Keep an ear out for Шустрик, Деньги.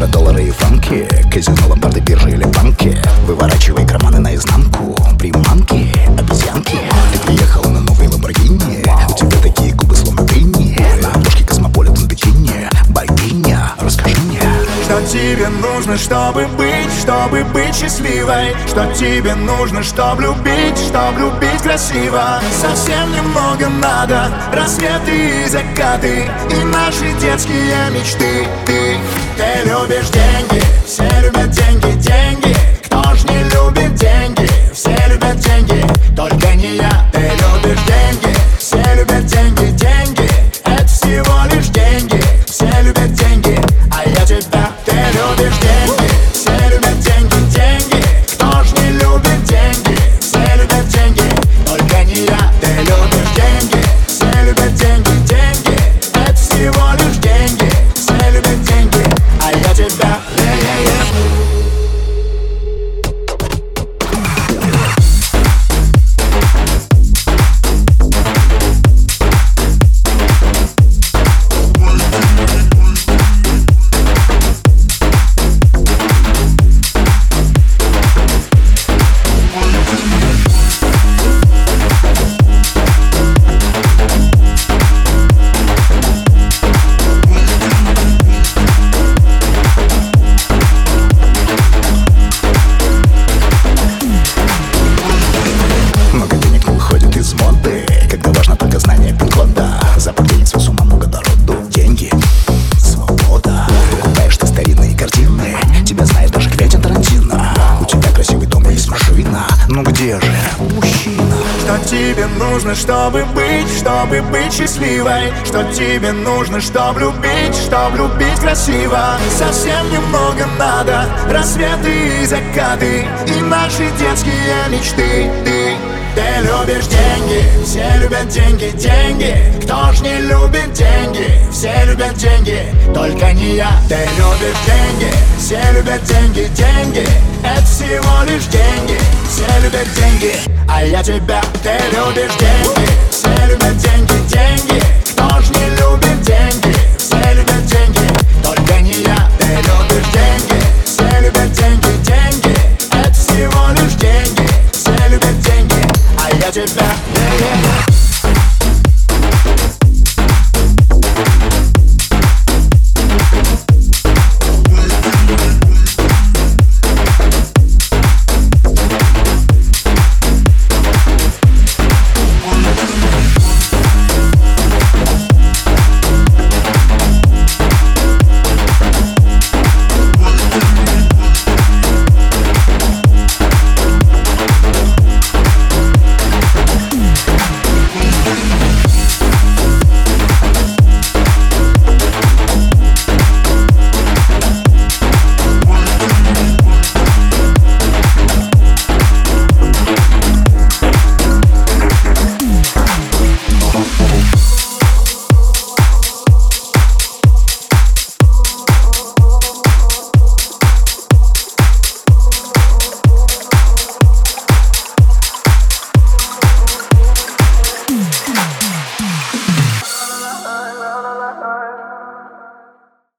евро, доллары и франки, казино, ломбарды, биржи или банки. Выворачивай карманы наизнанку, приманки, обезьянки. Ты приехала на новой Lamborghini, у тебя такие губы словно дыни. На обложке космополитен бикини, богиня, расскажи мне, что тебе нужно, чтобы быть счастливой. Что тебе нужно, чтобы любить красиво. Совсем немного надо, рассветы и закаты, и наши детские мечты. Ты любишь деньги, все любят деньги, деньги. Кто ж не любит деньги, все любят деньги, только не я. Ты любишь деньги, все любят деньги, деньги. Это всего лишь деньги, все любят деньги, а я тебя. Ты любишь деньги, все любят деньги, деньги. Кто ж не любит деньги, все любят деньги, только не я. Ты любишь деньги, все любят деньги, деньги. Это всего лишь деньги, все любят деньги, а я тебя. Чтобы быть счастливой, что тебе нужно, чтобы любить красиво. Совсем немного надо, рассветы и закаты, и наши детские мечты. Ты любишь деньги, все любят деньги, деньги. Кто ж не любит деньги, все любят деньги, только не я. Ты любишь деньги, все любят деньги, деньги. Это всего лишь деньги, все любят деньги, а я тебя. Ты любишь деньги, все любят деньги, деньги. Кто ж не любит деньги?